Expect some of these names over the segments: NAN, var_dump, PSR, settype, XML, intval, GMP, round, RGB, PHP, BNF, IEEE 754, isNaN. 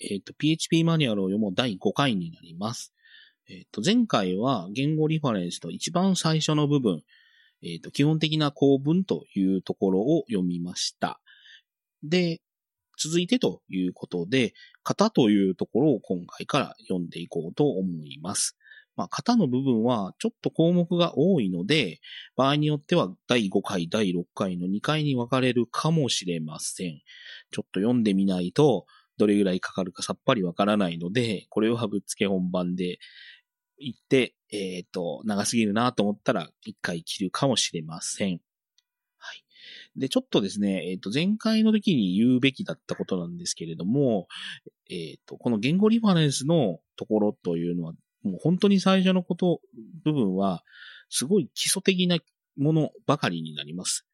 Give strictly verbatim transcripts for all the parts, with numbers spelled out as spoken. えっと、ピーエイチピー マニュアルを読もうだいごかいになります。えっと、前回は言語リファレンスと一番最初の部分、えっと、基本的な構文というところを読みました。で、続いてということで、型というところを今回から読んでいこうと思います。まあ、型の部分はちょっと項目が多いので、場合によってはだいごかい、だいろっかいのにかいに分かれるかもしれません。ちょっと読んでみないと、どれぐらいかかるかさっぱりわからないので、これはぶっつけ本番で行って、えっと、長すぎるなと思ったら一回切るかもしれません。はい。で、ちょっとですね、えっと、前回の時に言うべきだったことなんですけれども、えっと、この言語リファレンスのところというのは、もう本当に最初のこと、部分は、すごい基礎的なものばかりになります。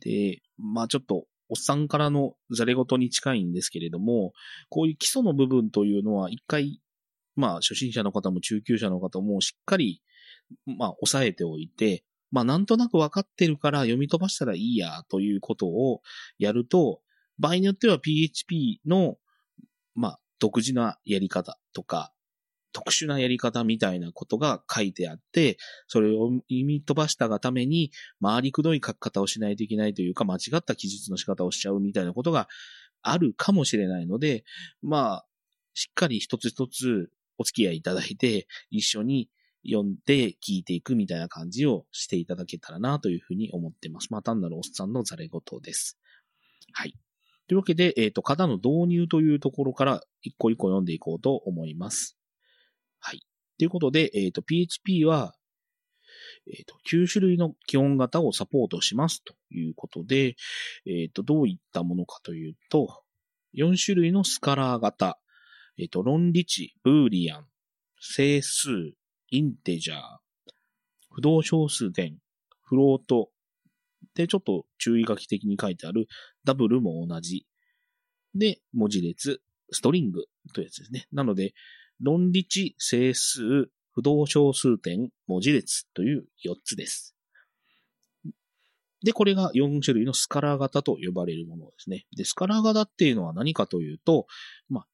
で、まあちょっと、おっさんからのざれ言に近いんですけれども、こういう基礎の部分というのは一回、まあ初心者の方も中級者の方もしっかり、まあ押さえておいて、まあなんとなく分かってるから読み飛ばしたらいいやということをやると、場合によっては ピーエイチピー の、まあ独自なやり方とか、特殊なやり方みたいなことが書いてあって、それを読み飛ばしたがために、回りくどい書き方をしないといけないというか、間違った記述の仕方をしちゃうみたいなことがあるかもしれないので、まあ、しっかり一つ一つお付き合いいただいて、一緒に読んで聞いていくみたいな感じをしていただけたらなというふうに思ってます。まあ、単なるおっさんのざれ言です。はい。というわけで、えっと、型の導入というところから一個一個読んでいこうと思います。はい。ということで、えっと、ピーエイチピー は、えっと、きゅうしゅるいの基本型をサポートしますということで、えっと、どういったものかというと、よんしゅるいのスカラー型、えっと、論理値、ブーリアン、整数、インテジャー、不動小数点、フロート、で、ちょっと注意書き的に書いてある、ダブルも同じ。で、文字列、ストリングというやつですね。なので、論理値、整数、不動小数点、文字列というよっつです。で、これがよんしゅるいのスカラー型と呼ばれるものですね。で、スカラー型っていうのは何かというと、まあ、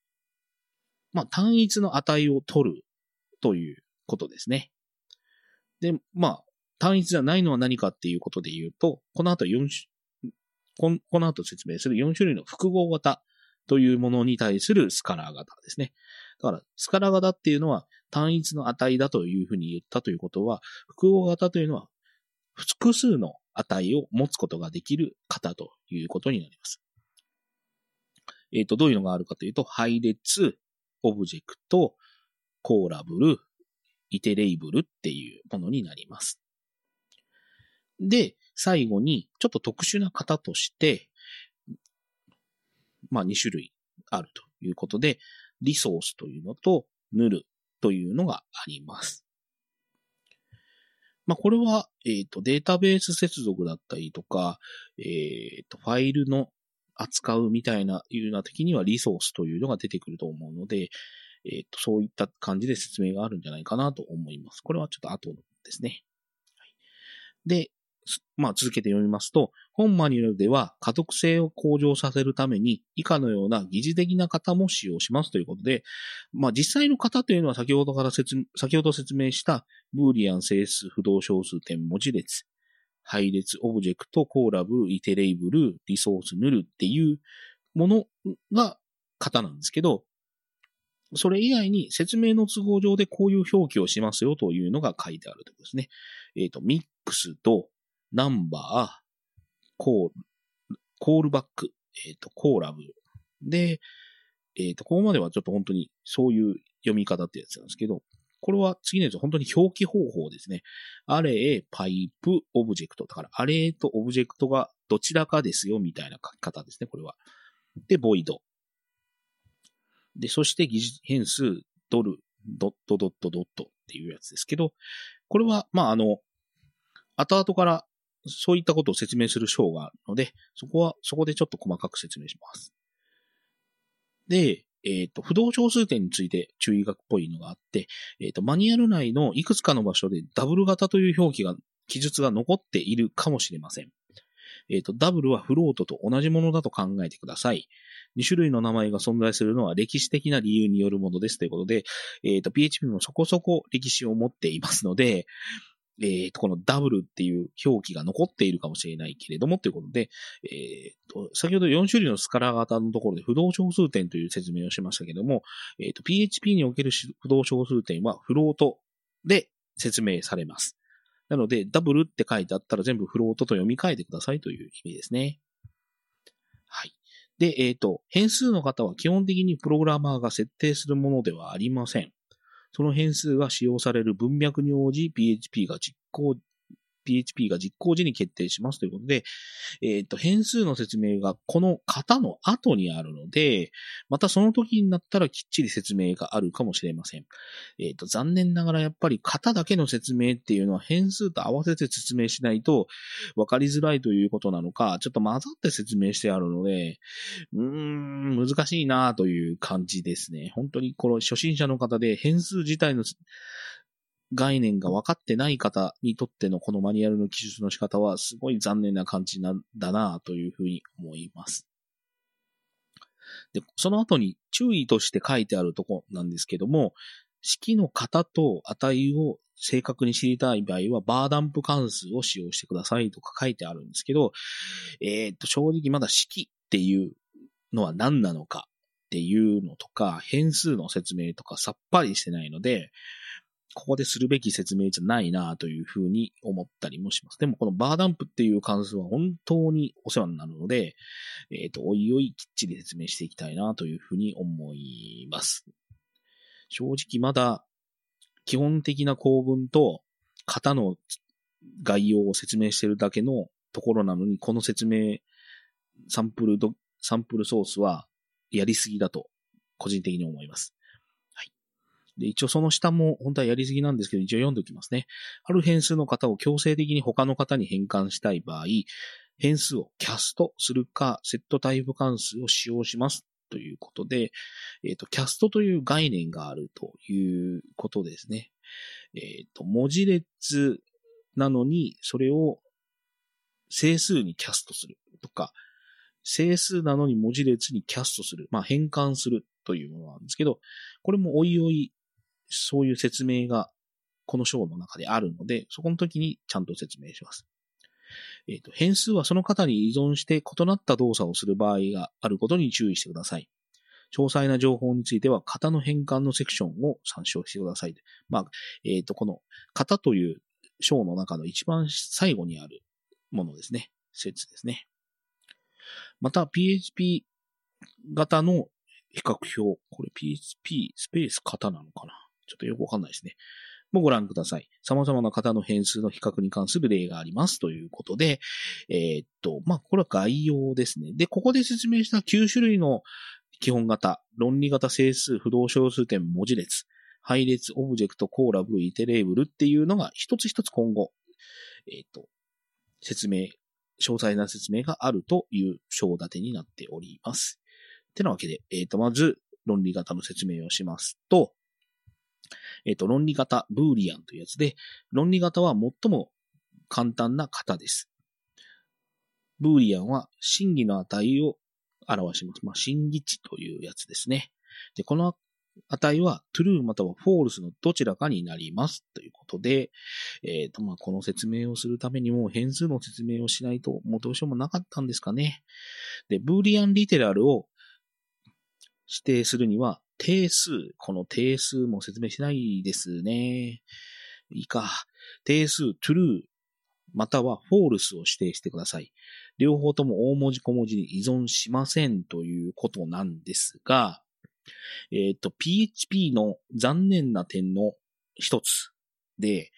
まあ、単一の値を取るということですね。で、まあ、単一じゃないのは何かっていうことで言うと、この後4こ、この後説明するよんしゅるいの複合型というものに対するスカラー型ですね。だから、スカラ型っていうのは単一の値だというふうに言ったということは、複合型というのは複数の値を持つことができる型ということになります。えっと、どういうのがあるかというと、配列、オブジェクト、コーラブル、イテレイブルっていうものになります。で、最後にちょっと特殊な型として、まあにしゅるいあるということで、リソースというのと、ヌルというのがあります。まあ、これは、えっと、データベース接続だったりとか、えっと、ファイルの扱うみたいな、いうな時にはリソースというのが出てくると思うので、えっと、そういった感じで説明があるんじゃないかなと思います。これはちょっと後ですね。はい、で、まあ、続けて読みますと、本マニュアルでは可読性を向上させるために以下のような擬似的な型も使用しますということで、まあ、実際の型というのは先ほどから説、先ほど説明したブーリアン、整数、不動小数点、文字列、配列、オブジェクト、コーラブ、イテレイブル、リソース、ヌルっていうものが型なんですけど、それ以外に説明の都合上でこういう表記をしますよというのが書いてあるということですね。えっと、ミックスとナンバー、コール、コールバック、えっと、コーラブ。で、えっと、ここまではちょっと本当にそういう読み方ってやつなんですけど、これは次のやつは本当に表記方法ですね。アレイ、パイプ、オブジェクト。だから、アレイとオブジェクトがどちらかですよ、みたいな書き方ですね、これは。で、ボイド。で、そして擬似変数、ドル、ドットドットドットっていうやつですけど、これは、まあ、あの、後々から、そういったことを説明する章があるので、そこは、そこでちょっと細かく説明します。で、えっと、不動小数点について注意書きっぽいのがあって、えっと、マニュアル内のいくつかの場所でダブル型という表記が、記述が残っているかもしれません。えっと、ダブルはフロートと同じものだと考えてください。に種類の名前が存在するのは歴史的な理由によるものですということで、えっと、ピーエイチピー もそこそこ歴史を持っていますので、えっと、この W っていう表記が残っているかもしれないけれどもということで、えっと、先ほどよん種類のスカラ型のところで不動小数点という説明をしましたけれども、えっと、ピーエイチピー における不動小数点はフロートで説明されます。なので、ダブルって書いてあったら全部フロートと読み替えてくださいという意味ですね。はい。で、えっと、変数の方は基本的にプログラマーが設定するものではありません。その変数が使用される文脈に応じ ピーエイチピー が実行、ピーエイチピー が実行時に決定しますということで、えっと、変数の説明がこの型の後にあるので、またその時になったらきっちり説明があるかもしれません。えっと、残念ながらやっぱり型だけの説明っていうのは変数と合わせて説明しないと分かりづらいということなのか、ちょっと混ざって説明してあるので、うーん、難しいなという感じですね。本当にこの初心者の方で変数自体の概念が分かってない方にとってのこのマニュアルの記述の仕方はすごい残念な感じなんだなというふうに思います。で、その後に注意として書いてあるとこなんですけども、式の型と値を正確に知りたい場合はバーダンプ関数を使用してくださいとか書いてあるんですけど、えーっと、正直まだ式っていうのは何なのかっていうのとか、変数の説明とかさっぱりしてないので、ここでするべき説明じゃないなというふうに思ったりもします。でもこのバーダンプっていう関数は本当にお世話になるので、えっと、おいおいきっちり説明していきたいなというふうに思います。正直まだ基本的な構文と型の概要を説明しているだけのところなのに、この説明サンプルド、サンプルソースはやりすぎだと個人的に思います。で、一応その下も本当はやりすぎなんですけど、一応読んでおきますね。ある変数の型を強制的に他の型に変換したい場合、変数をキャストするか、セットタイプ関数を使用しますということで、えっと、キャストという概念があるということですね。えっと、文字列なのに、それを整数にキャストするとか、整数なのに文字列にキャストする、まあ変換するというものなんですけど、これもおいおい、そういう説明がこの章の中であるので、そこの時にちゃんと説明します。えっと、変数はその型に依存して異なった動作をする場合があることに注意してください。詳細な情報については型の変換のセクションを参照してください。まあ、えっと、この型という章の中の一番最後にあるものですね。説ですね。また、ピーエイチピー 型の比較表。これ ピーエイチピー スペース型なのかな?ちょっとよくわかんないですね。もうご覧ください。様々な型の変数の比較に関する例がありますということで、えー、っと、まあ、これは概要ですね。で、ここで説明したきゅう種類の基本型、論理型、整数、不動小数点、文字列、配列、オブジェクト、コーラブル、イテレーブルっていうのが一つ一つ今後、えー、っと、説明、詳細な説明があるという章立てになっております。ってなわけで、えっと、まず、論理型の説明をしますと、えっと、論理型、ブーリアンというやつで、論理型は最も簡単な型です。ブーリアンは真偽の値を表します。まあ、真偽値というやつですね。で、この値は true または false のどちらかになります。ということで、えっと、まあ、この説明をするためにも変数の説明をしないと、もうどうしようもなかったんですかね。で、ブーリアンリテラルを指定するには定数。この定数も説明しないですね。いいか。定数 true または false を指定してください。両方とも大文字小文字に依存しませんということなんですが、えっと、ピーエイチピー の残念な点の一つで、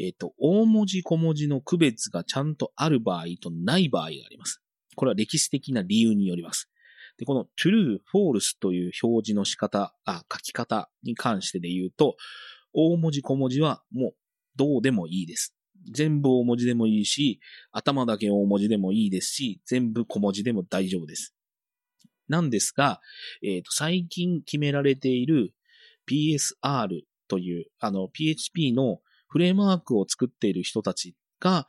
えっと、大文字小文字の区別がちゃんとある場合とない場合があります。これは歴史的な理由によります。で、この true, false という表示の仕方、あ、書き方に関してで言うと、大文字小文字はもうどうでもいいです。全部大文字でもいいし、頭だけ大文字でもいいですし、全部小文字でも大丈夫です。なんですが、えっと、最近決められている ピーエスアール という、あの、ピーエイチピー のフレームワークを作っている人たちが、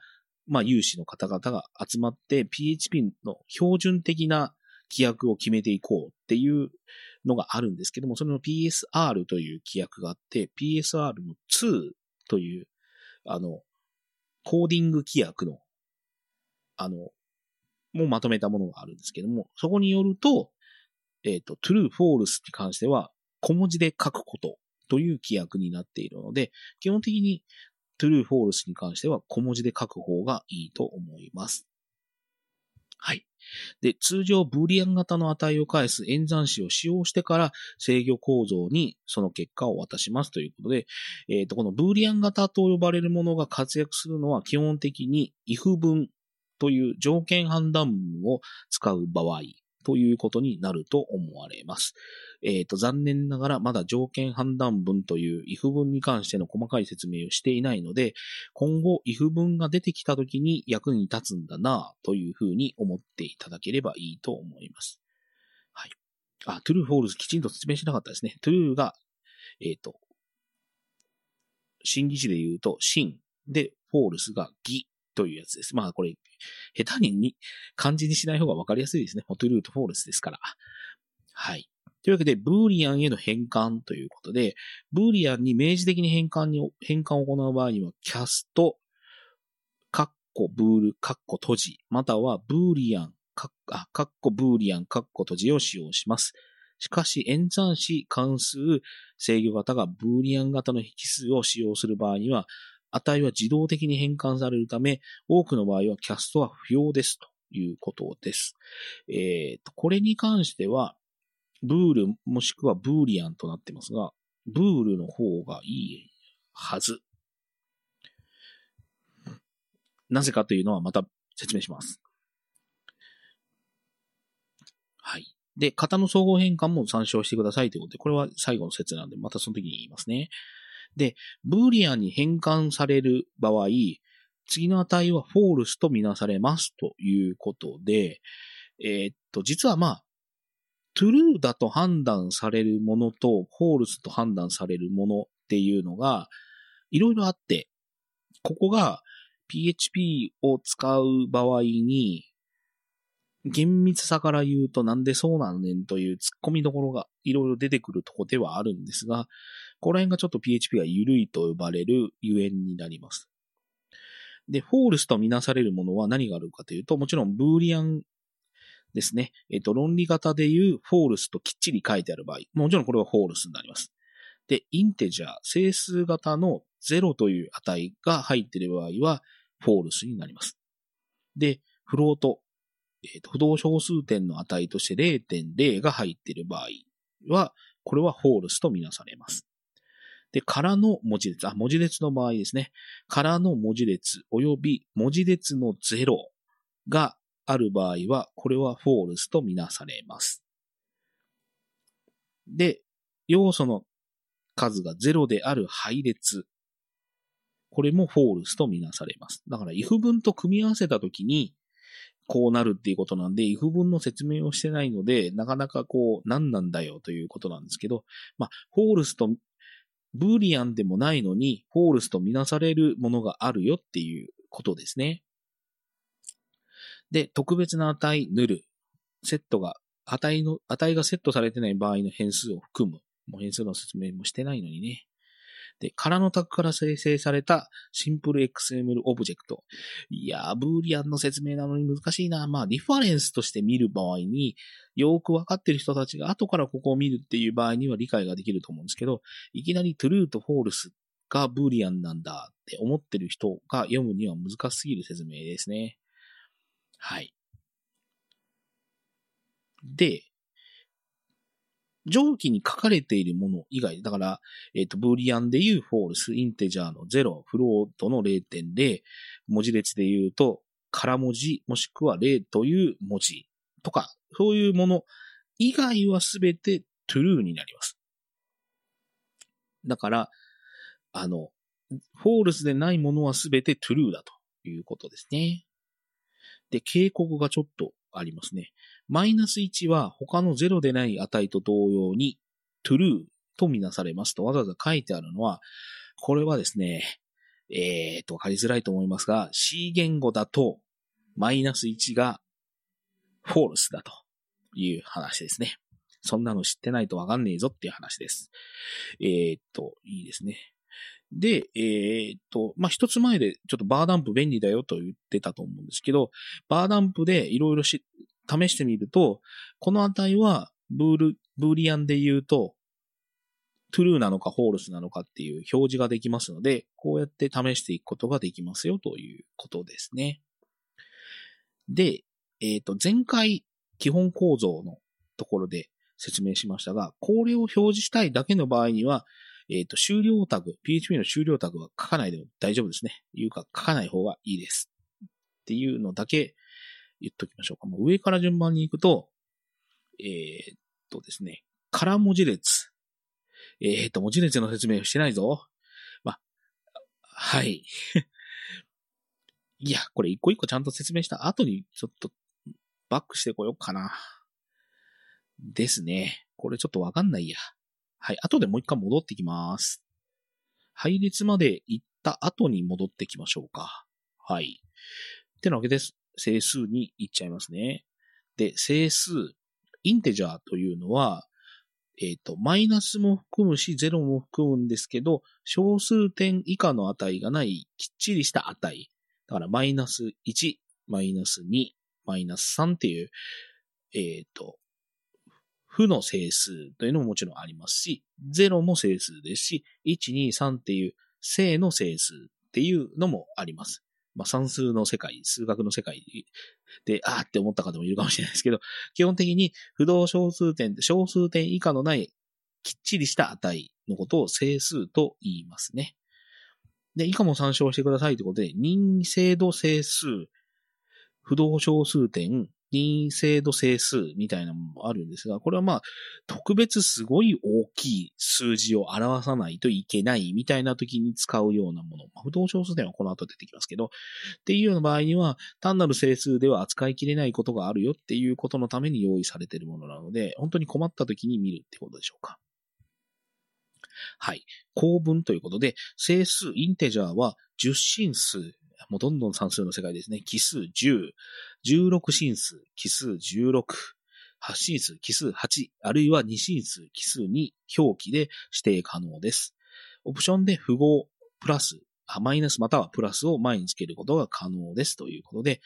まあ、有志の方々が集まって、ピーエイチピー の標準的な規約を決めていこうっていうのがあるんですけども、それの ピーエスアール という規約があって、 ピーエスアール のにというあのコーディング規約のあのもうまとめたものがあるんですけども、そこによると、えっと、true、false に関しては小文字で書くことという規約になっているので、基本的に true、false に関しては小文字で書く方がいいと思います。はい。で、通常ブーリアン型の値を返す演算子を使用してから制御構造にその結果を渡しますということで、えっと、このブーリアン型と呼ばれるものが活躍するのは基本的に if 文という条件判断文を使う場合ということになると思われます。えっと、残念ながらまだ条件判断文という if 文に関しての細かい説明をしていないので、今後 if 文が出てきたときに役に立つんだなというふうに思っていただければいいと思います。はい。あ、true false きちんと説明しなかったですね。true が、えっと、真偽値で言うと真で false が偽というやつです。まあこれ、下手に漢字にしない方が分かりやすいですね。トゥルーとフォールスですから。はい。というわけで、ブーリアンへの変換ということで、ブーリアンに明示的に変換に、変換を行う場合には、キャスト、カッコブール、カッコ閉じ、またはブーリアン、カッコ、あ、カッコブーリアン、カッコ閉じを使用します。しかし、演算子関数制御型がブーリアン型の引数を使用する場合には、値は自動的に変換されるため、多くの場合はキャストは不要ですということです。えっと、これに関しては、ブールもしくはブーリアンとなってますが、ブールの方がいいはず。なぜかというのはまた説明します。はい。で、型の総合変換も参照してくださいということで、これは最後の説なんで、またその時に言いますね。で、ブーリアンに変換される場合、次の値はフォールスとみなされますということで、えー、っと、実はまあ、トゥルーだと判断されるものと、フォールスと判断されるものっていうのが、いろいろあって、ここが ピーエイチピー を使う場合に、厳密さから言うとなんでそうなんねんという突っ込みどころがいろいろ出てくるとこではあるんですが、この辺がちょっと ピーエイチピー が緩いと呼ばれるゆえんになります。で、フォールスとみなされるものは何があるかというと、もちろんブーリアンですね。えっと、論理型でいうフォールスときっちり書いてある場合、もちろんこれはフォールスになります。で、インテジャー、整数型のゼロという値が入っている場合はフォールスになります。で、フロート。えっと、不動小数点の値として れいてんれい が入っている場合は、これはフォールスとみなされます。で、からの文字列、あ、文字列の場合ですね。からの文字列及び文字列のゼロがある場合は、これはフォールスとみなされます。で、要素の数がゼロである配列。これもフォールスとみなされます。だから、if 文と組み合わせたときに、こうなるっていうことなんで、if 文の説明をしてないので、なかなかこう、何なんだよということなんですけど、まあ、false と、ブーリアンでもないのに、false とみなされるものがあるよっていうことですね。で、特別な値、null。セットが、値の、値がセットされてない場合の変数を含む。もう変数の説明もしてないのにね。で、空のタグから生成されたシンプル エックスエムエル オブジェクト。いやー、ブーリアンの説明なのに難しいな。まあ、リファレンスとして見る場合に、よーくわかってる人たちが後からここを見るっていう場合には理解ができると思うんですけど、いきなり true と false がブーリアンなんだって思ってる人が読むには難しすぎる説明ですね。はい。で、上記に書かれているもの以外、だから、えっと、ブーリアンでいうフォールス、インテジャーのゼロ、フロートの れいてんれい、文字列でいうと、空文字、もしくはれいという文字とか、そういうもの以外はすべて true になります。だから、あの、フォールスでないものはすべて true だということですね。で、警告がちょっとありますね。マイナスいちは他のゼロでない値と同様に true とみなされますとわざわざ書いてあるのは、これはですね、えーと、わかりづらいと思いますが、C 言語だとマイナスいちが false だと。いう話ですね。そんなの知ってないとわかんねえぞっていう話です。えー、っと、いいですね。で、えー、っと、まあ、一つ前でちょっとバーダンプ便利だよと言ってたと思うんですけど、バーダンプでいろいろ試してみると、この値はブール、ブーリアンで言うと、トゥルーなのかフォールスなのかっていう表示ができますので、こうやって試していくことができますよということですね。で、えー、っと、前回基本構造のところで説明しましたが、これを表示したいだけの場合には、えっと、終了タグ、ピーエイチピー の終了タグは書かないでも大丈夫ですね。いうか、書かない方がいいです。っていうのだけ言っときましょうか。もう上から順番に行くと、えー、っとですね、空文字列。えー、っと、文字列の説明をしてないぞ。ま、はい。いや、これ一個一個ちゃんと説明した後にちょっとバックしてこようかな。ですね。これちょっとわかんないや。はい。後でもう一回戻ってきます。配列まで行った後に戻ってきましょうか。はい。ってなわけです。整数に行っちゃいますね。で、整数、インテジャーというのは、えっと、マイナスも含むし、ゼロも含むんですけど、小数点以下の値がない、きっちりした値。だから、マイナスいち、マイナスに、マイナスさんっていう、えっと、負の整数というのももちろんありますし、ゼロも整数ですし、いち、に、さんっていう正の整数っていうのもあります。まあ算数の世界、数学の世界で、あーって思った方もいるかもしれないですけど、基本的に不動小数点、小数点以下のないきっちりした値のことを整数と言いますね。で、以下も参照してくださいということで、任意精度整数、不動小数点、任意精度整数みたいなものもあるんですが、これはまあ、特別すごい大きい数字を表さないといけないみたいな時に使うようなもの。まあ、不動小数点はこの後出てきますけど、っていうような場合には、単なる整数では扱いきれないことがあるよっていうことのために用意されているものなので、本当に困った時に見るってことでしょうか。はい。構文ということで、整数、インテジャーはじゅう進数。もうどんどん算数の世界ですね。奇数じゅう、じゅうろく進数、奇数じゅうろく、はち進数、奇数はち、あるいはに進数、奇数に表記で指定可能です。オプションで符号、プラス、マイナスまたはプラスを前につけることが可能ですということで、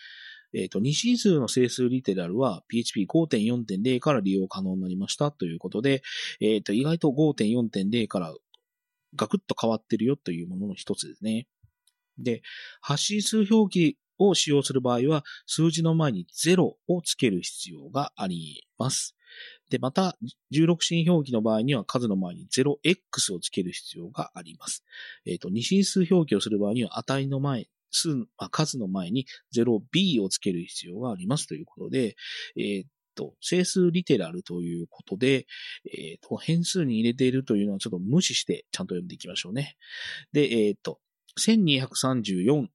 えっと、に進数の整数リテラルは ピーエイチピーごてんよんてんゼロ から利用可能になりましたということで、えっと、意外と ごてんよんてんゼロ からガクッと変わってるよというものの一つですね。で、はち進数表記を使用する場合は、数字の前にゼロをつける必要があります。で、また、じゅうろく進表記の場合には、数の前に ゼロエックス をつける必要があります。えっと、に進数表記をする場合には、値の前、数、数の前に ゼロビー をつける必要がありますということで、えっと、整数リテラルということで、えっと、変数に入れているというのはちょっと無視して、ちゃんと読んでいきましょうね。で、えっと、せんにひゃくさんじゅうよん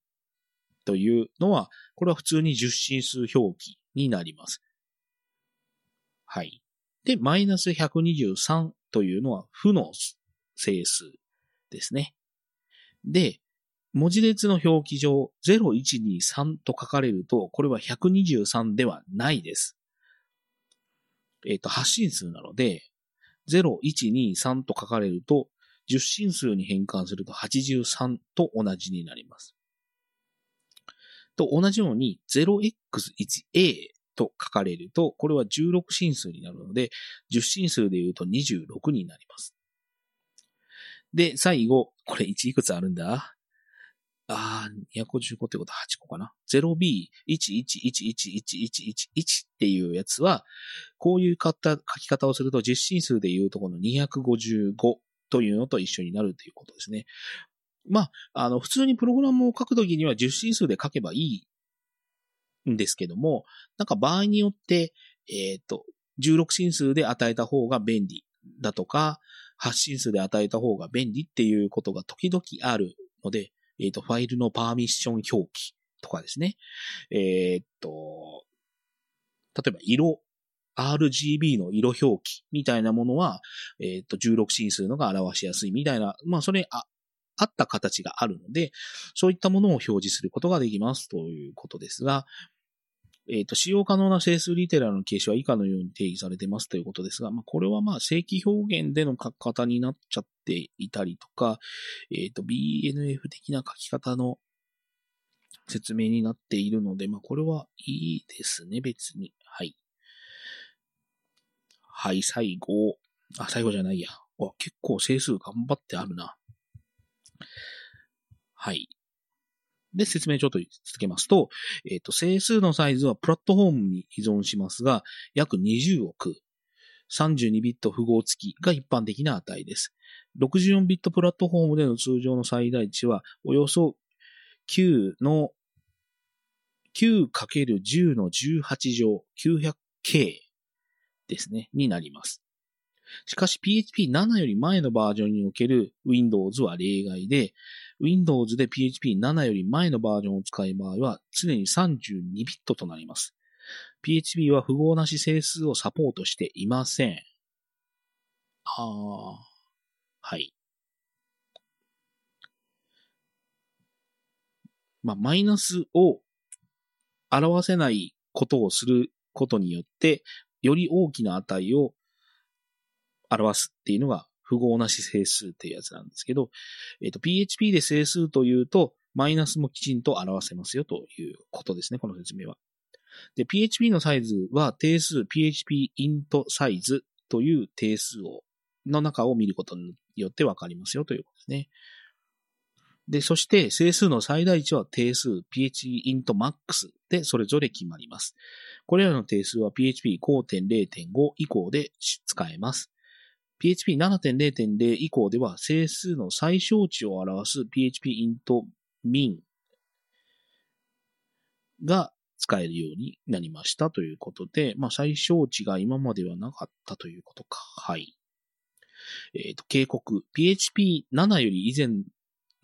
というのは、これは普通にじゅう進数表記になります。はい。で、マイナスひゃくにじゅうさんというのは負の整数ですね。で、文字列の表記上、ゼロいちにさんと書かれると、これはひゃくにじゅうさんではないです。えっと、はち進数なので、ゼロいちにさんと書かれると、じゅう進数に変換するとはちじゅうさんと同じになります。と同じように ゼロエックスいちエー と書かれると、これはじゅうろく進数になるので、じゅう進数で言うとにじゅうろくになります。で、最後、これいちいくつあるんだ？あー、にひゃくごじゅうごってことははちこかな。ゼロビーいちいちいちいちいちいちいち っていうやつは、こういう書き方をするとじゅう進数で言うとこのにひゃくごじゅうご。というのと一緒になるということですね。まあ、あの、普通にプログラムを書くときにはじゅう進数で書けばいいんですけども、なんか場合によって、えっと、じゅうろく進数で与えた方が便利だとか、はち進数で与えた方が便利っていうことが時々あるので、えっと、ファイルのパーミッション表記とかですね。えっと、例えば色。アールジービー の色表記みたいなものは、えっと、じゅうろく進数のが表しやすいみたいな、まあ、それあ、あった形があるので、そういったものを表示することができますということですが、えっと、使用可能な整数リテラルの形式は以下のように定義されてますということですが、まあ、これはまあ正規表現での書き方になっちゃっていたりとか、えっと、ビーエヌエフ 的な書き方の説明になっているので、まあ、これはいいですね、別に。はい。はい、最後。あ、最後じゃないや。わ、結構整数頑張ってあるな。はい。で、説明ちょっと続けますと、えっと、整数のサイズはプラットフォームに依存しますが、約にじゅうおく、さんじゅうにビット符号付きが一般的な値です。ろくじゅうよんビットプラットフォームでの通常の最大値は、およそきゅうの、きゅう×じゅう のじゅうはち乗、きゅうひゃくケー ですね、になります。しかし ピーエイチピーなな より前のバージョンにおける Windows は例外で、Windows で ピーエイチピーなな より前のバージョンを使う場合は常にさんじゅうにビットとなります。ピーエイチピー は符号なし整数をサポートしていません。あー、はい。まあ、マイナスを表せないことをすることによって、より大きな値を表すっていうのが符号なし整数っていうやつなんですけど、えっと、ピーエイチピー で整数というと、マイナスもきちんと表せますよということですね、この説明は。で、ピーエイチピー のサイズは定数 ピーエイチピーイントサイズ という定数を、の中を見ることによってわかりますよということですね。で、そして整数の最大値は定数 ピーエイチピーイントマックス でそれぞれ決まります。これらの定数は ピーエイチピーごてんれいてんご 以降で使えます。ピーエイチピーななてんれいてんれい 以降では整数の最小値を表す ピーエイチピーイントミン が使えるようになりましたということで、まあ、最小値が今まではなかったということか。はい。えっと、警告。ピーエイチピーなな より以前、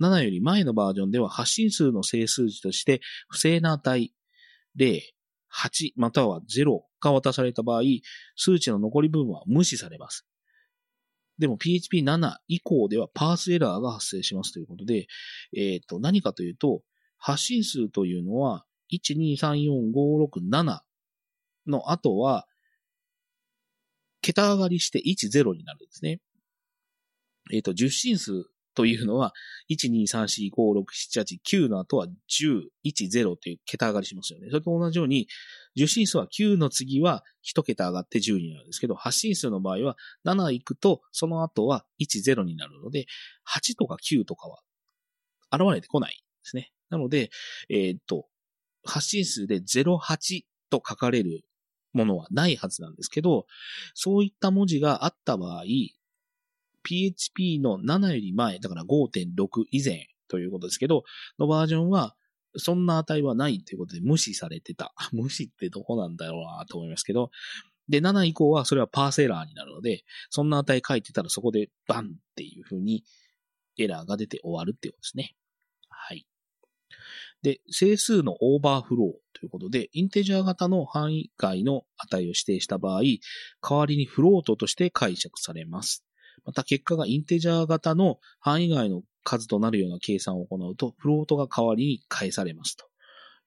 ななより前のバージョンでは発信数の整数値として不正な値れい、はちまたはゼロが渡された場合、数値の残り部分は無視されます。でも ピーエイチピーなな 以降ではパースエラーが発生しますということで、えっと、何かというと、発信数というのは、いち、に、さん、よん、ご、ろく、ななの後は、桁上がりしていち、ゼロになるんですね。えっと、受信数というのは、いち、に、さん、よん、ご、ろく、なな、はち、きゅうの後はじゅう、いち、ゼロという桁上がりしますよね。それと同じように、受信数はきゅうの次はいちけた上がってじゅうになるんですけど、発信数の場合はなな行くとその後はいち、ゼロになるので、はちとかきゅうとかは現れてこないですね。なので、えー、っと、発信数でゼロはちと書かれるものはないはずなんですけど、そういった文字があった場合、ピーエイチピー のななより前、だから ごてんろく 以前ということですけど、のバージョンはそんな値はないということで無視されてた。無視ってどこなんだろうなと思いますけど。で、なな以降はそれはパースエラーになるので、そんな値書いてたらそこでバンっていう風にエラーが出て終わるっていうことですね。はい。で、整数のオーバーフローということで、インテジャー型の範囲外の値を指定した場合、代わりにフロートとして解釈されます。また結果がインテジャー型の範囲外の数となるような計算を行うと、フロートが代わりに返されますと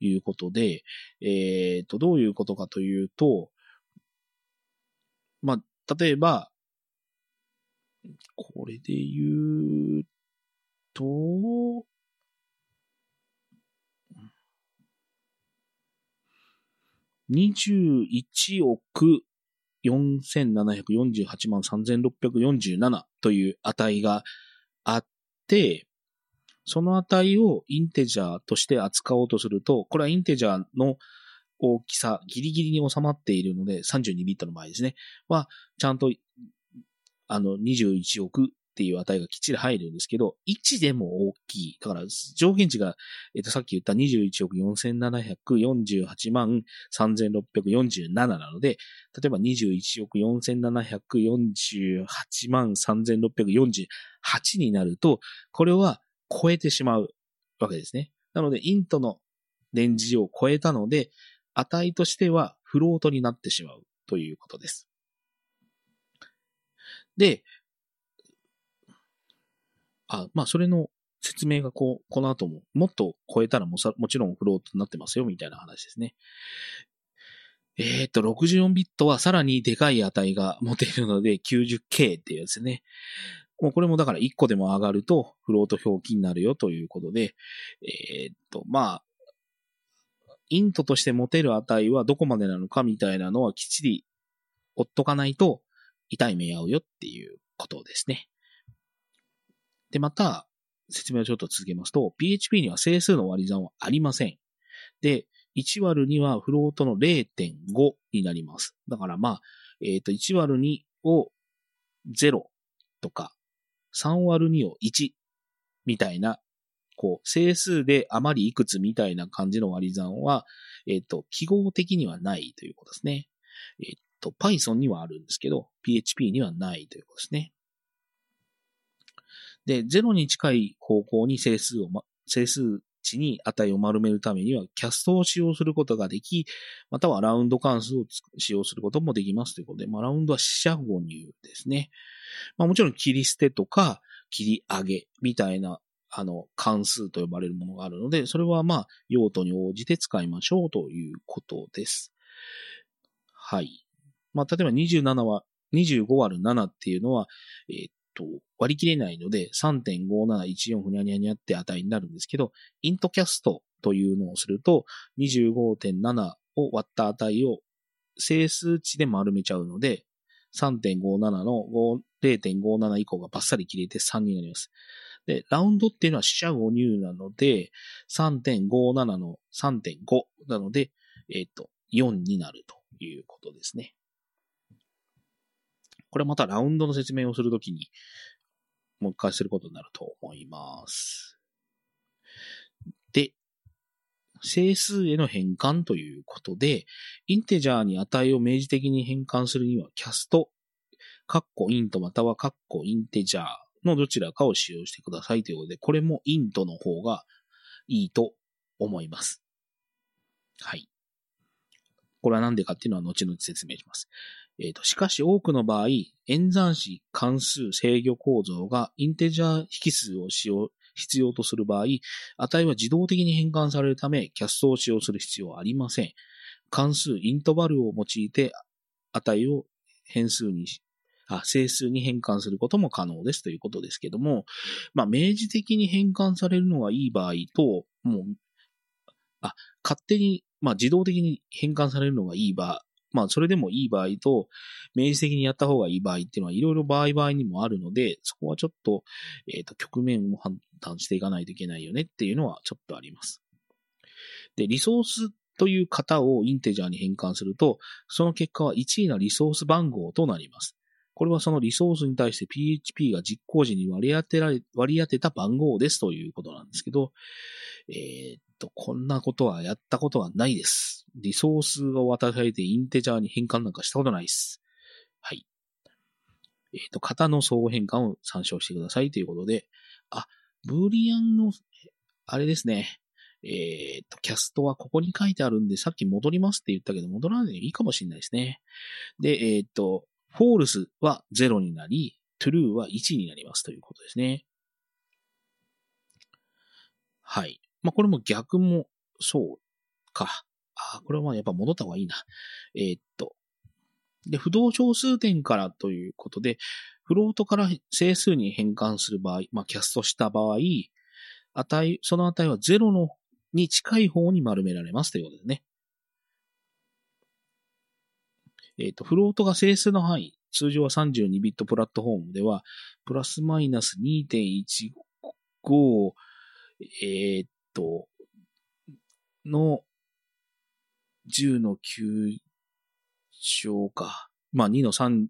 いうことで、えっと、どういうことかというと、まあ、例えば、これで言うと、にじゅういちおくよんせんななひゃくよんじゅうはちまんさんぜんろっぴゃくよんじゅうななという値があって、で、その値をインテジャーとして扱おうとすると、これはインテジャーの大きさ、ギリギリに収まっているので、さんじゅうにビットの場合ですね、は、ちゃんと、あの、にじゅういちおくっていう値がきっちり入るんですけど、いちでも大きい。だから、上限値が、えっと、さっき言ったにじゅういちおくよんせんななひゃくよんじゅうはちまんさんぜんろっぴゃくよんじゅうなななので、例えばにじゅういちおくよんせんななひゃくよんじゅうはちまんさんぜんろっぴゃくよんじゅうはちになると、これは超えてしまうわけですね。なので、イントのレンジを超えたので、値としてはフロートになってしまうということです。で、あ、まあ、それの説明がこう、この後も、もっと超えたらもさ、もちろんフロートになってますよ、みたいな話ですね。えー、っと、ろくじゅうよんビットはさらにでかい値が持てるので きゅうじゅっケー っていうやつね。もうこれもだからいっこでも上がるとフロート表記になるよということで、えー、っと、まあ、イントとして持てる値はどこまでなのかみたいなのはきっちり追っとかないと痛い目合うよっていうことですね。で、また説明をちょっと続けますと、ピーエイチピー には整数の割り算はありません。で、いち÷にはフロートの れいてんご になります。だからまあ、えっと、いち÷に をゼロとか、さん÷に をいちみたいな、こう、整数で余りいくつみたいな感じの割り算は、えっと、記号的にはないということですね。えっと、Python にはあるんですけど、ピーエイチピー にはないということですね。で、ゼロに近い方向に整数を、ま、整数値に値を丸めるためには、キャストを使用することができ、またはラウンド関数を使用することもできますということで、まあ、ラウンドは四捨五入ですね。まあ、もちろん切り捨てとか、切り上げみたいな、あの、関数と呼ばれるものがあるので、それはまあ、用途に応じて使いましょうということです。はい。まあ、例えばにじゅうななは、にじゅうご÷なな っていうのは、えー割り切れないので さんてんごなないちよん ふにゃにゃにゃって値になるんですけど、イントキャストというのをすると にじゅうごてんなな を割った値を整数値で丸めちゃうので さんてんごなな の れいてんごなな 以降がバッサリ切れてさんになります。で、ラウンドっていうのは四捨五入なので さんてんごなな の さんてんご なので、えっと、よんになるということですね。これまたラウンドの説明をするときにもう一回することになると思います。で、整数への変換ということで、インテジャーに値を明示的に変換するには、キャスト、カッコイントまたはカッコインテジャーのどちらかを使用してくださいということで、これもイントの方がいいと思います。はい。これはなんでかっていうのは後々説明します。えーと、しかし多くの場合、演算子関数制御構造がインテジャー引数を使用、必要とする場合、値は自動的に変換されるため、キャストを使用する必要はありません。関数イントバルを用いて、値を変数に、あ、整数に変換することも可能ですということですけども、まあ、明示的に変換されるのがいい場合と、もう、あ、勝手に、まあ、自動的に変換されるのがいい場合、まあ、それでもいい場合と、明示的にやった方がいい場合っていうのは、いろいろ場合場合にもあるので、そこはちょっと、えっと、局面を判断していかないといけないよねっていうのはちょっとあります。で、リソースという型をインテジャーに変換すると、その結果はいちいのリソース番号となります。これはそのリソースに対して ピーエイチピー が実行時に割り当てられ、割り当てた番号ですということなんですけど、えっと、こんなことはやったことはないです。リソースが渡されてインテジャーに変換なんかしたことないです。はい。えっと、型の相互変換を参照してくださいということで、あ、ブーリアンの、あれですね。えっと、キャストはここに書いてあるんで、さっき戻りますって言ったけど、戻らないでいいかもしれないですね。で、えっと、false はゼロになり、true はいちになりますということですね。はい。まあ、これも逆も、そうか。あ、これはまあやっぱ戻った方がいいな。えー、っと。で、不動小数点からということで、フロートから整数に変換する場合、まあ、キャストした場合、値、その値はゼロのに近い方に丸められますということですね。えっと、フロートが整数の範囲、通常はさんじゅうにビットプラットフォームでは、プラスマイナス にてんいちご、えっと、のじゅうのきゅう乗か。まあにのさん、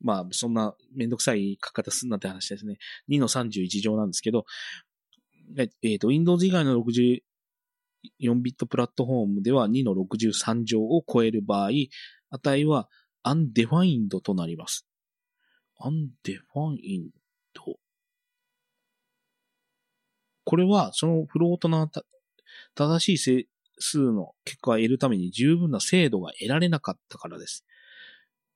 まあそんなめんどくさい書き方すんなって話ですね。にのさんじゅういち乗なんですけど、えっと、Windows 以外のろくじゅうよんビットプラットフォームではにのろくじゅうさん乗を超える場合、値は undefined となります。undefined。これはそのフロートの正しい数の結果を得るために十分な精度が得られなかったからです。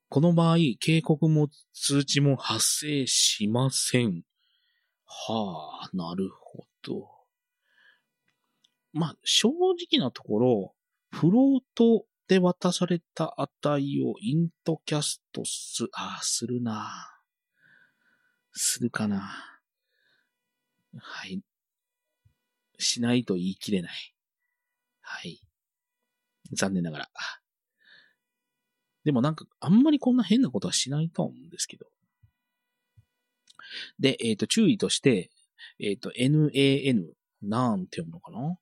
この場合、警告も通知も発生しません。はあ、なるほど。まあ、正直なところ、フロートで渡された値をイントキャストす、ああ、するな。するかな。はい。しないと言い切れない。はい。残念ながら。でもなんか、あんまりこんな変なことはしないと思うんですけど。で、えっと、注意として、えっと、エヌエーエヌ、ナン って読むのかな？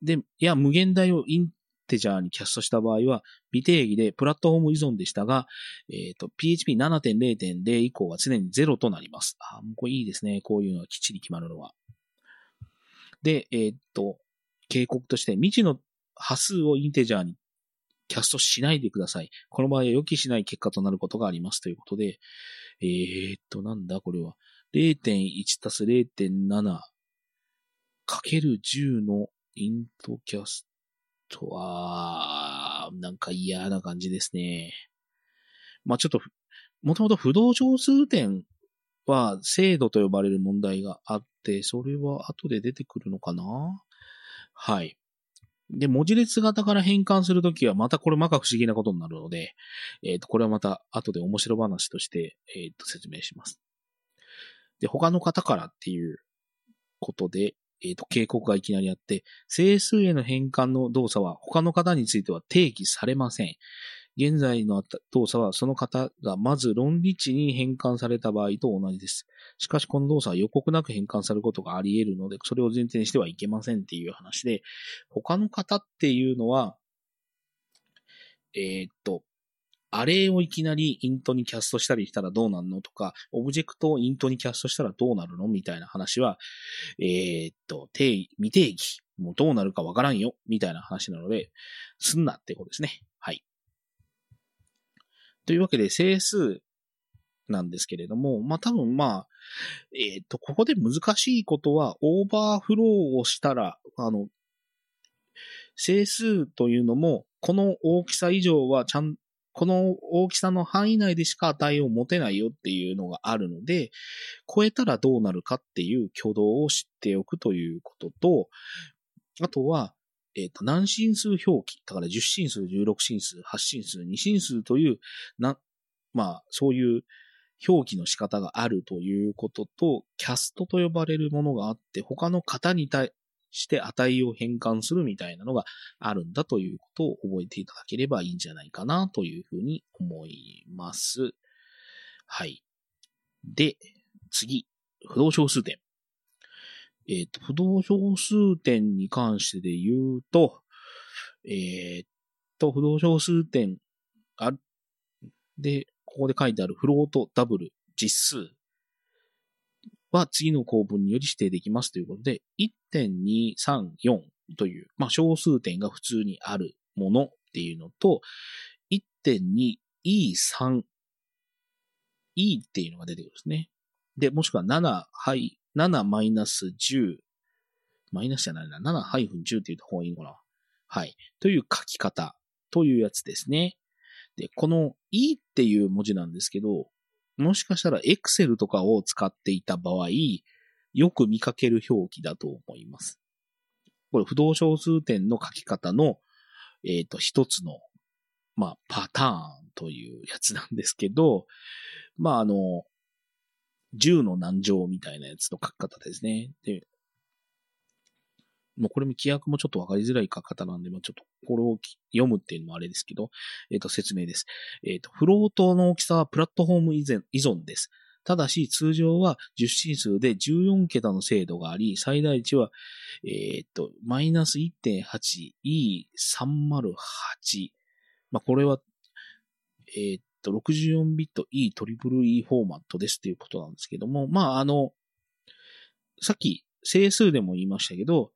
で、いや、無限大をインテジャーにキャストした場合は、微定義でプラットフォーム依存でしたが、えっと、ピーエイチピーななてんれいてんれい 以降は常にゼロとなります。あ、もうこれいいですね。こういうのがきっちり決まるのは。で、えっと、警告として、未知の波数をインテジャーにキャストしないでください。この場合は予期しない結果となることがありますということで、えー、っと、なんだこれは。れいてんいちたすれいてんなな かけるじゅうのイントキャストは、なんか嫌な感じですね。まあちょっと、もともと不動小数点は精度と呼ばれる問題があって、それは後で出てくるのかな？はい。で、文字列型から変換するときは、またこれ摩訶不思議なことになるので、えっと、これはまた後で面白話として、えっと、説明します。で、他の方からっていうことで、えっと、警告がいきなりあって、整数への変換の動作は他の方については定義されません。現在の動作はその方がまず論理値に変換された場合と同じです。しかしこの動作は予告なく変換されることがあり得るので、それを前提にしてはいけませんっていう話で、他の方っていうのは、えー、っと、アレイをいきなりイントにキャストしたりしたらどうなるのとか、オブジェクトをイントにキャストしたらどうなるのみたいな話は、えー、っと、定義、未定義、もうどうなるかわからんよ、みたいな話なので、すんなってことですね。はい。というわけで整数なんですけれども、まあ多分まあ、えっと、ここで難しいことは、オーバーフローをしたら、あの、整数というのも、この大きさ以上はちゃん、この大きさの範囲内でしか値を持てないよっていうのがあるので、超えたらどうなるかっていう挙動を知っておくということと、あとは、えっと、何進数表記。だからじゅっしんすう、じゅうろくしんすう、はちしんすう、にしんすうという、な、まあ、そういう表記の仕方があるということと、キャストと呼ばれるものがあって、他の型に対して値を変換するみたいなのがあるんだということを覚えていただければいいんじゃないかなというふうに思います。はい。で、次。不動小数点。えっと、不動小数点に関してで言うと、えっと、不動小数点、あ、で、ここで書いてあるフロート、ダブル、実数は次の構文により指定できますということで、いってんにさんよん という、まあ、小数点が普通にあるものっていうのと、いってんにいさん、E っていうのが出てくるんですね。で、もしくはなな、はい、なな じゅう、マイナスじゃないな、なな じゅう って言った方がいいのかな。はい。という書き方というやつですね。で、この E っていう文字なんですけど、もしかしたら Excel とかを使っていた場合、よく見かける表記だと思います。これ、不動小数点の書き方の、えっと、一つの、まあ、パターンというやつなんですけど、まあ、あの、じゅうの何乗みたいなやつの書き方ですね。で、もうこれも規約もちょっとわかりづらい書き方なんで、まあ、ちょっとこれを読むっていうのもあれですけど、えっと、説明です。えっと、フロートの大きさはプラットフォーム依存です。ただし、通常はじゅっ進数でじゅうよんけたの精度があり、最大値は、えっと、マイナス いってんはちイーさんまるはち。まあ、これは、えっと、ろくじゅうよんビット E トリプル E フォーマットですということなんですけども、まあ、あの、さっき整数でも言いましたけど、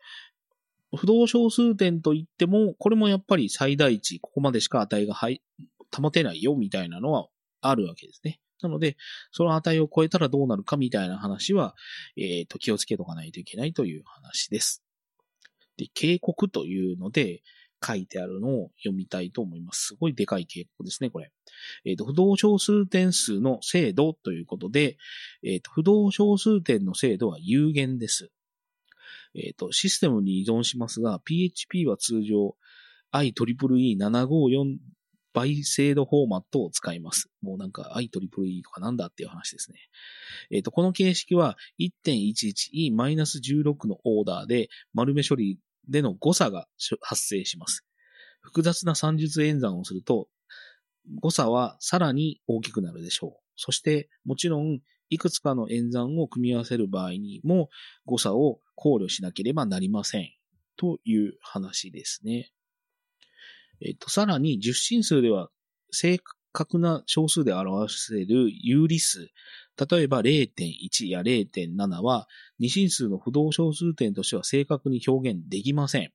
不動小数点といっても、これもやっぱり最大値、ここまでしか値が保てないよみたいなのはあるわけですね。なので、その値を超えたらどうなるかみたいな話は、えっと、気をつけとかないといけないという話です。で、警告というので、書いてあるのを読みたいと思います。すごいでかい警告ですね、これ。えっと、不動小数点数の精度ということで、えっと、不動小数点の精度は有限です。えっと、システムに依存しますが、ピーエイチピー は通常、アイトリプルイーセブンごーよん 倍精度フォーマットを使います。もうなんか アイトリプルイー とかなんだっていう話ですね。えっと、この形式は いってんいちいちイーじゅうろく のオーダーで丸目処理での誤差が発生します。複雑な算術演算をすると誤差はさらに大きくなるでしょう。そしてもちろんいくつかの演算を組み合わせる場合にも誤差を考慮しなければなりませんという話ですね。えっと、さらに十進数では正確な小数で表せる有理数、例えば れいてんいち や れいてんなな は二進数の不動小数点としては正確に表現できません。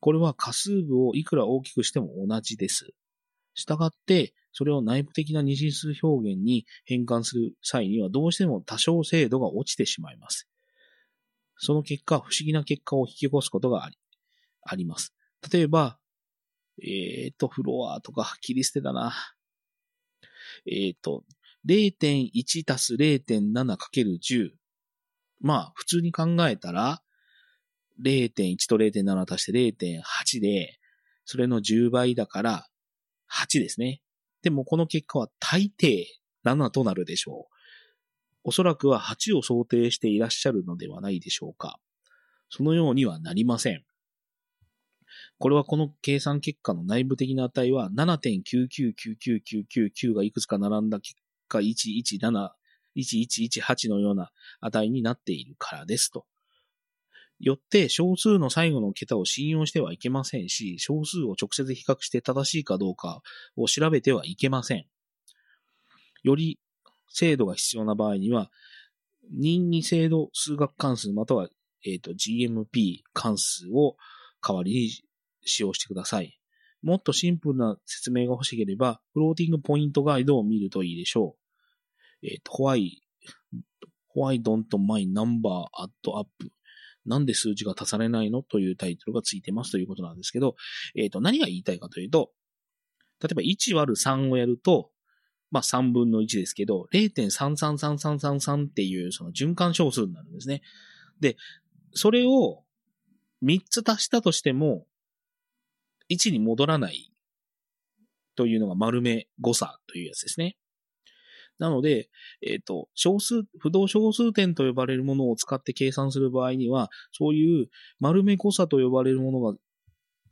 これは仮数部をいくら大きくしても同じです。したがってそれを内部的な二進数表現に変換する際にはどうしても多少精度が落ちてしまいます。その結果不思議な結果を引き起こすことがあり、あります。例えばえっ、ー、と、フロアとか切り捨てだな。えっ、ー、と、れいてんいち たす れいてんなな かけるじゅう。まあ、普通に考えたら、れいてんいち と れいてんなな 足して れいてんはち で、それのじゅうばいだから、はちですね。でもこの結果は大抵ななとなるでしょう。おそらくははちを想定していらっしゃるのではないでしょうか。そのようにはなりません。これはこの計算結果の内部的な値は ななてんきゅうきゅうきゅうきゅうきゅうきゅうきゅう がいくつか並んだ結果いちいちなな、いちいちいちはちのような値になっているからですと。よって小数の最後の桁を信用してはいけませんし、小数を直接比較して正しいかどうかを調べてはいけません。より精度が必要な場合には、任意精度数学関数または、えーと、ジーエムピー 関数を代わりに使用してください。もっとシンプルな説明が欲しければ、フローティングポイントガイドを見るといいでしょう。えっと、why, why don't my number add up? なんで数字が足されないのというタイトルがついてますということなんですけど、えっと、何が言いたいかというと、例えば いち÷さん をやると、まあさんぶんのいちですけど、れいてんさんさんさんさんさんさん っていうその循環小数になるんですね。で、それをみっつ足したとしても、いちに戻らないというのが丸目誤差というやつですね。なので、えっと、小数、不動小数点と呼ばれるものを使って計算する場合には、そういう丸目誤差と呼ばれるものが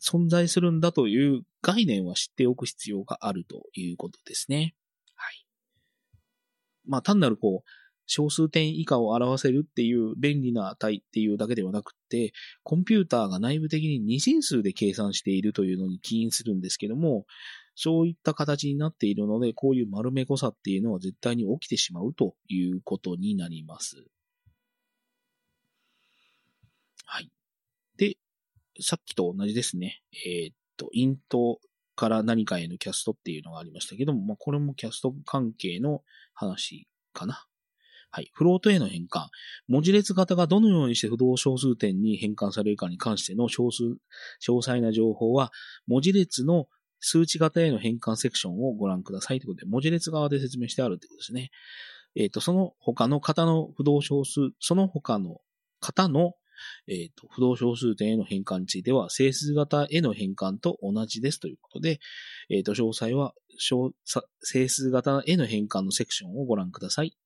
存在するんだという概念は知っておく必要があるということですね。はい。まあ、単なるこう、小数点以下を表せるっていう便利な値っていうだけではなくて、コンピューターが内部的に二進数で計算しているというのに起因するんですけども、そういった形になっているので、こういう丸目誤差っていうのは絶対に起きてしまうということになります。はい。で、さっきと同じですね。えー、っと、イントから何かへのキャストっていうのがありましたけども、まあ、これもキャスト関係の話かな。はい。フロートへの変換。文字列型がどのようにして不動小数点に変換されるかに関しての小数、詳細な情報は、文字列の数値型への変換セクションをご覧くださいということで、文字列側で説明してあるということですね。えっと、その他の型の不動小数、その他の型の、えっと、不動小数点への変換については、整数型への変換と同じですということで、えっと、詳細は、整数型への変換のセクションをご覧ください。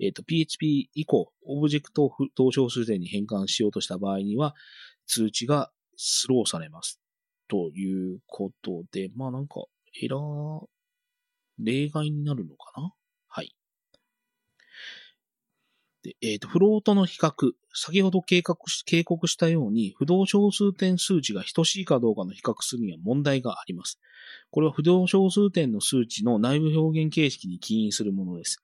えっと、ピーエイチピー 以降、オブジェクトを不動小数点に変換しようとした場合には、通知がスローされます。ということで、まあなんか、エラー、例外になるのかな?はい。で、えっと、フロートの比較。先ほど警告し、警告したように、不動小数点数値が等しいかどうかの比較するには問題があります。これは不動小数点の数値の内部表現形式に起因するものです。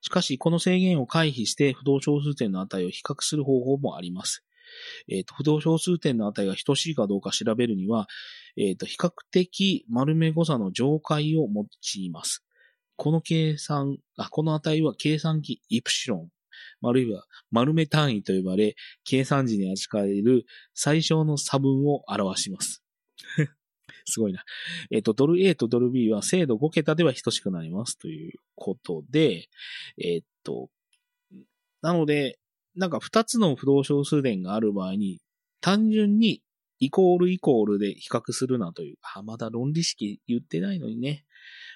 しかし、この制限を回避して不動小数点の値を比較する方法もあります。えっと、不動小数点の値が等しいかどうか調べるには、えっと、比較的丸目誤差の上階を用います。この計算、あ、この値は計算機イプシロン、あるいは丸目単位と呼ばれ、計算時に扱える最小の差分を表します。すごいな。えっと、ドル A とドル B は精度ご桁では等しくなりますということで、えっと、なので、なんかふたつの不動小数点がある場合に、単純にイコールイコールで比較するなという、あ、まだ論理式言ってないのにね。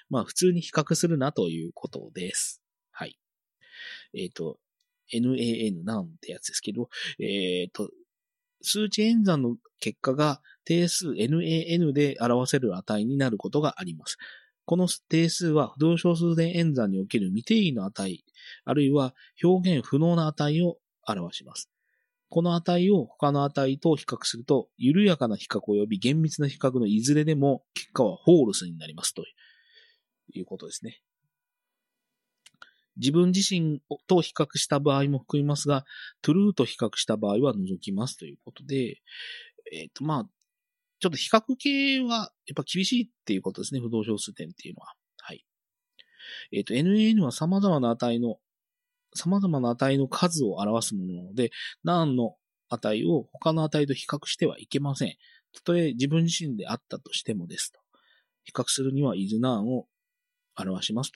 まあ普通に比較するなということです。はい。えっと、エヌエーエヌ なんてやつですけど、えっと、数値演算の結果が定数 エヌエーエヌ で表せる値になることがあります。この定数は不動小数点演算における未定義の値、あるいは表現不能な値を表します。この値を他の値と比較すると、緩やかな比較及び厳密な比較のいずれでも結果はフォールスになりますということですね。自分自身と比較した場合も含みますが、true と比較した場合は除きますということで、えっと、まあ、ちょっと比較系はやっぱ厳しいっていうことですね。不動小数点っていうのは。はい。えっと、エヌエーエヌ は様々な値の、様々な値の数を表すものなので、ナン の値を他の値と比較してはいけません。たとえ自分自身であったとしてもですと。比較するには isNaN を表します。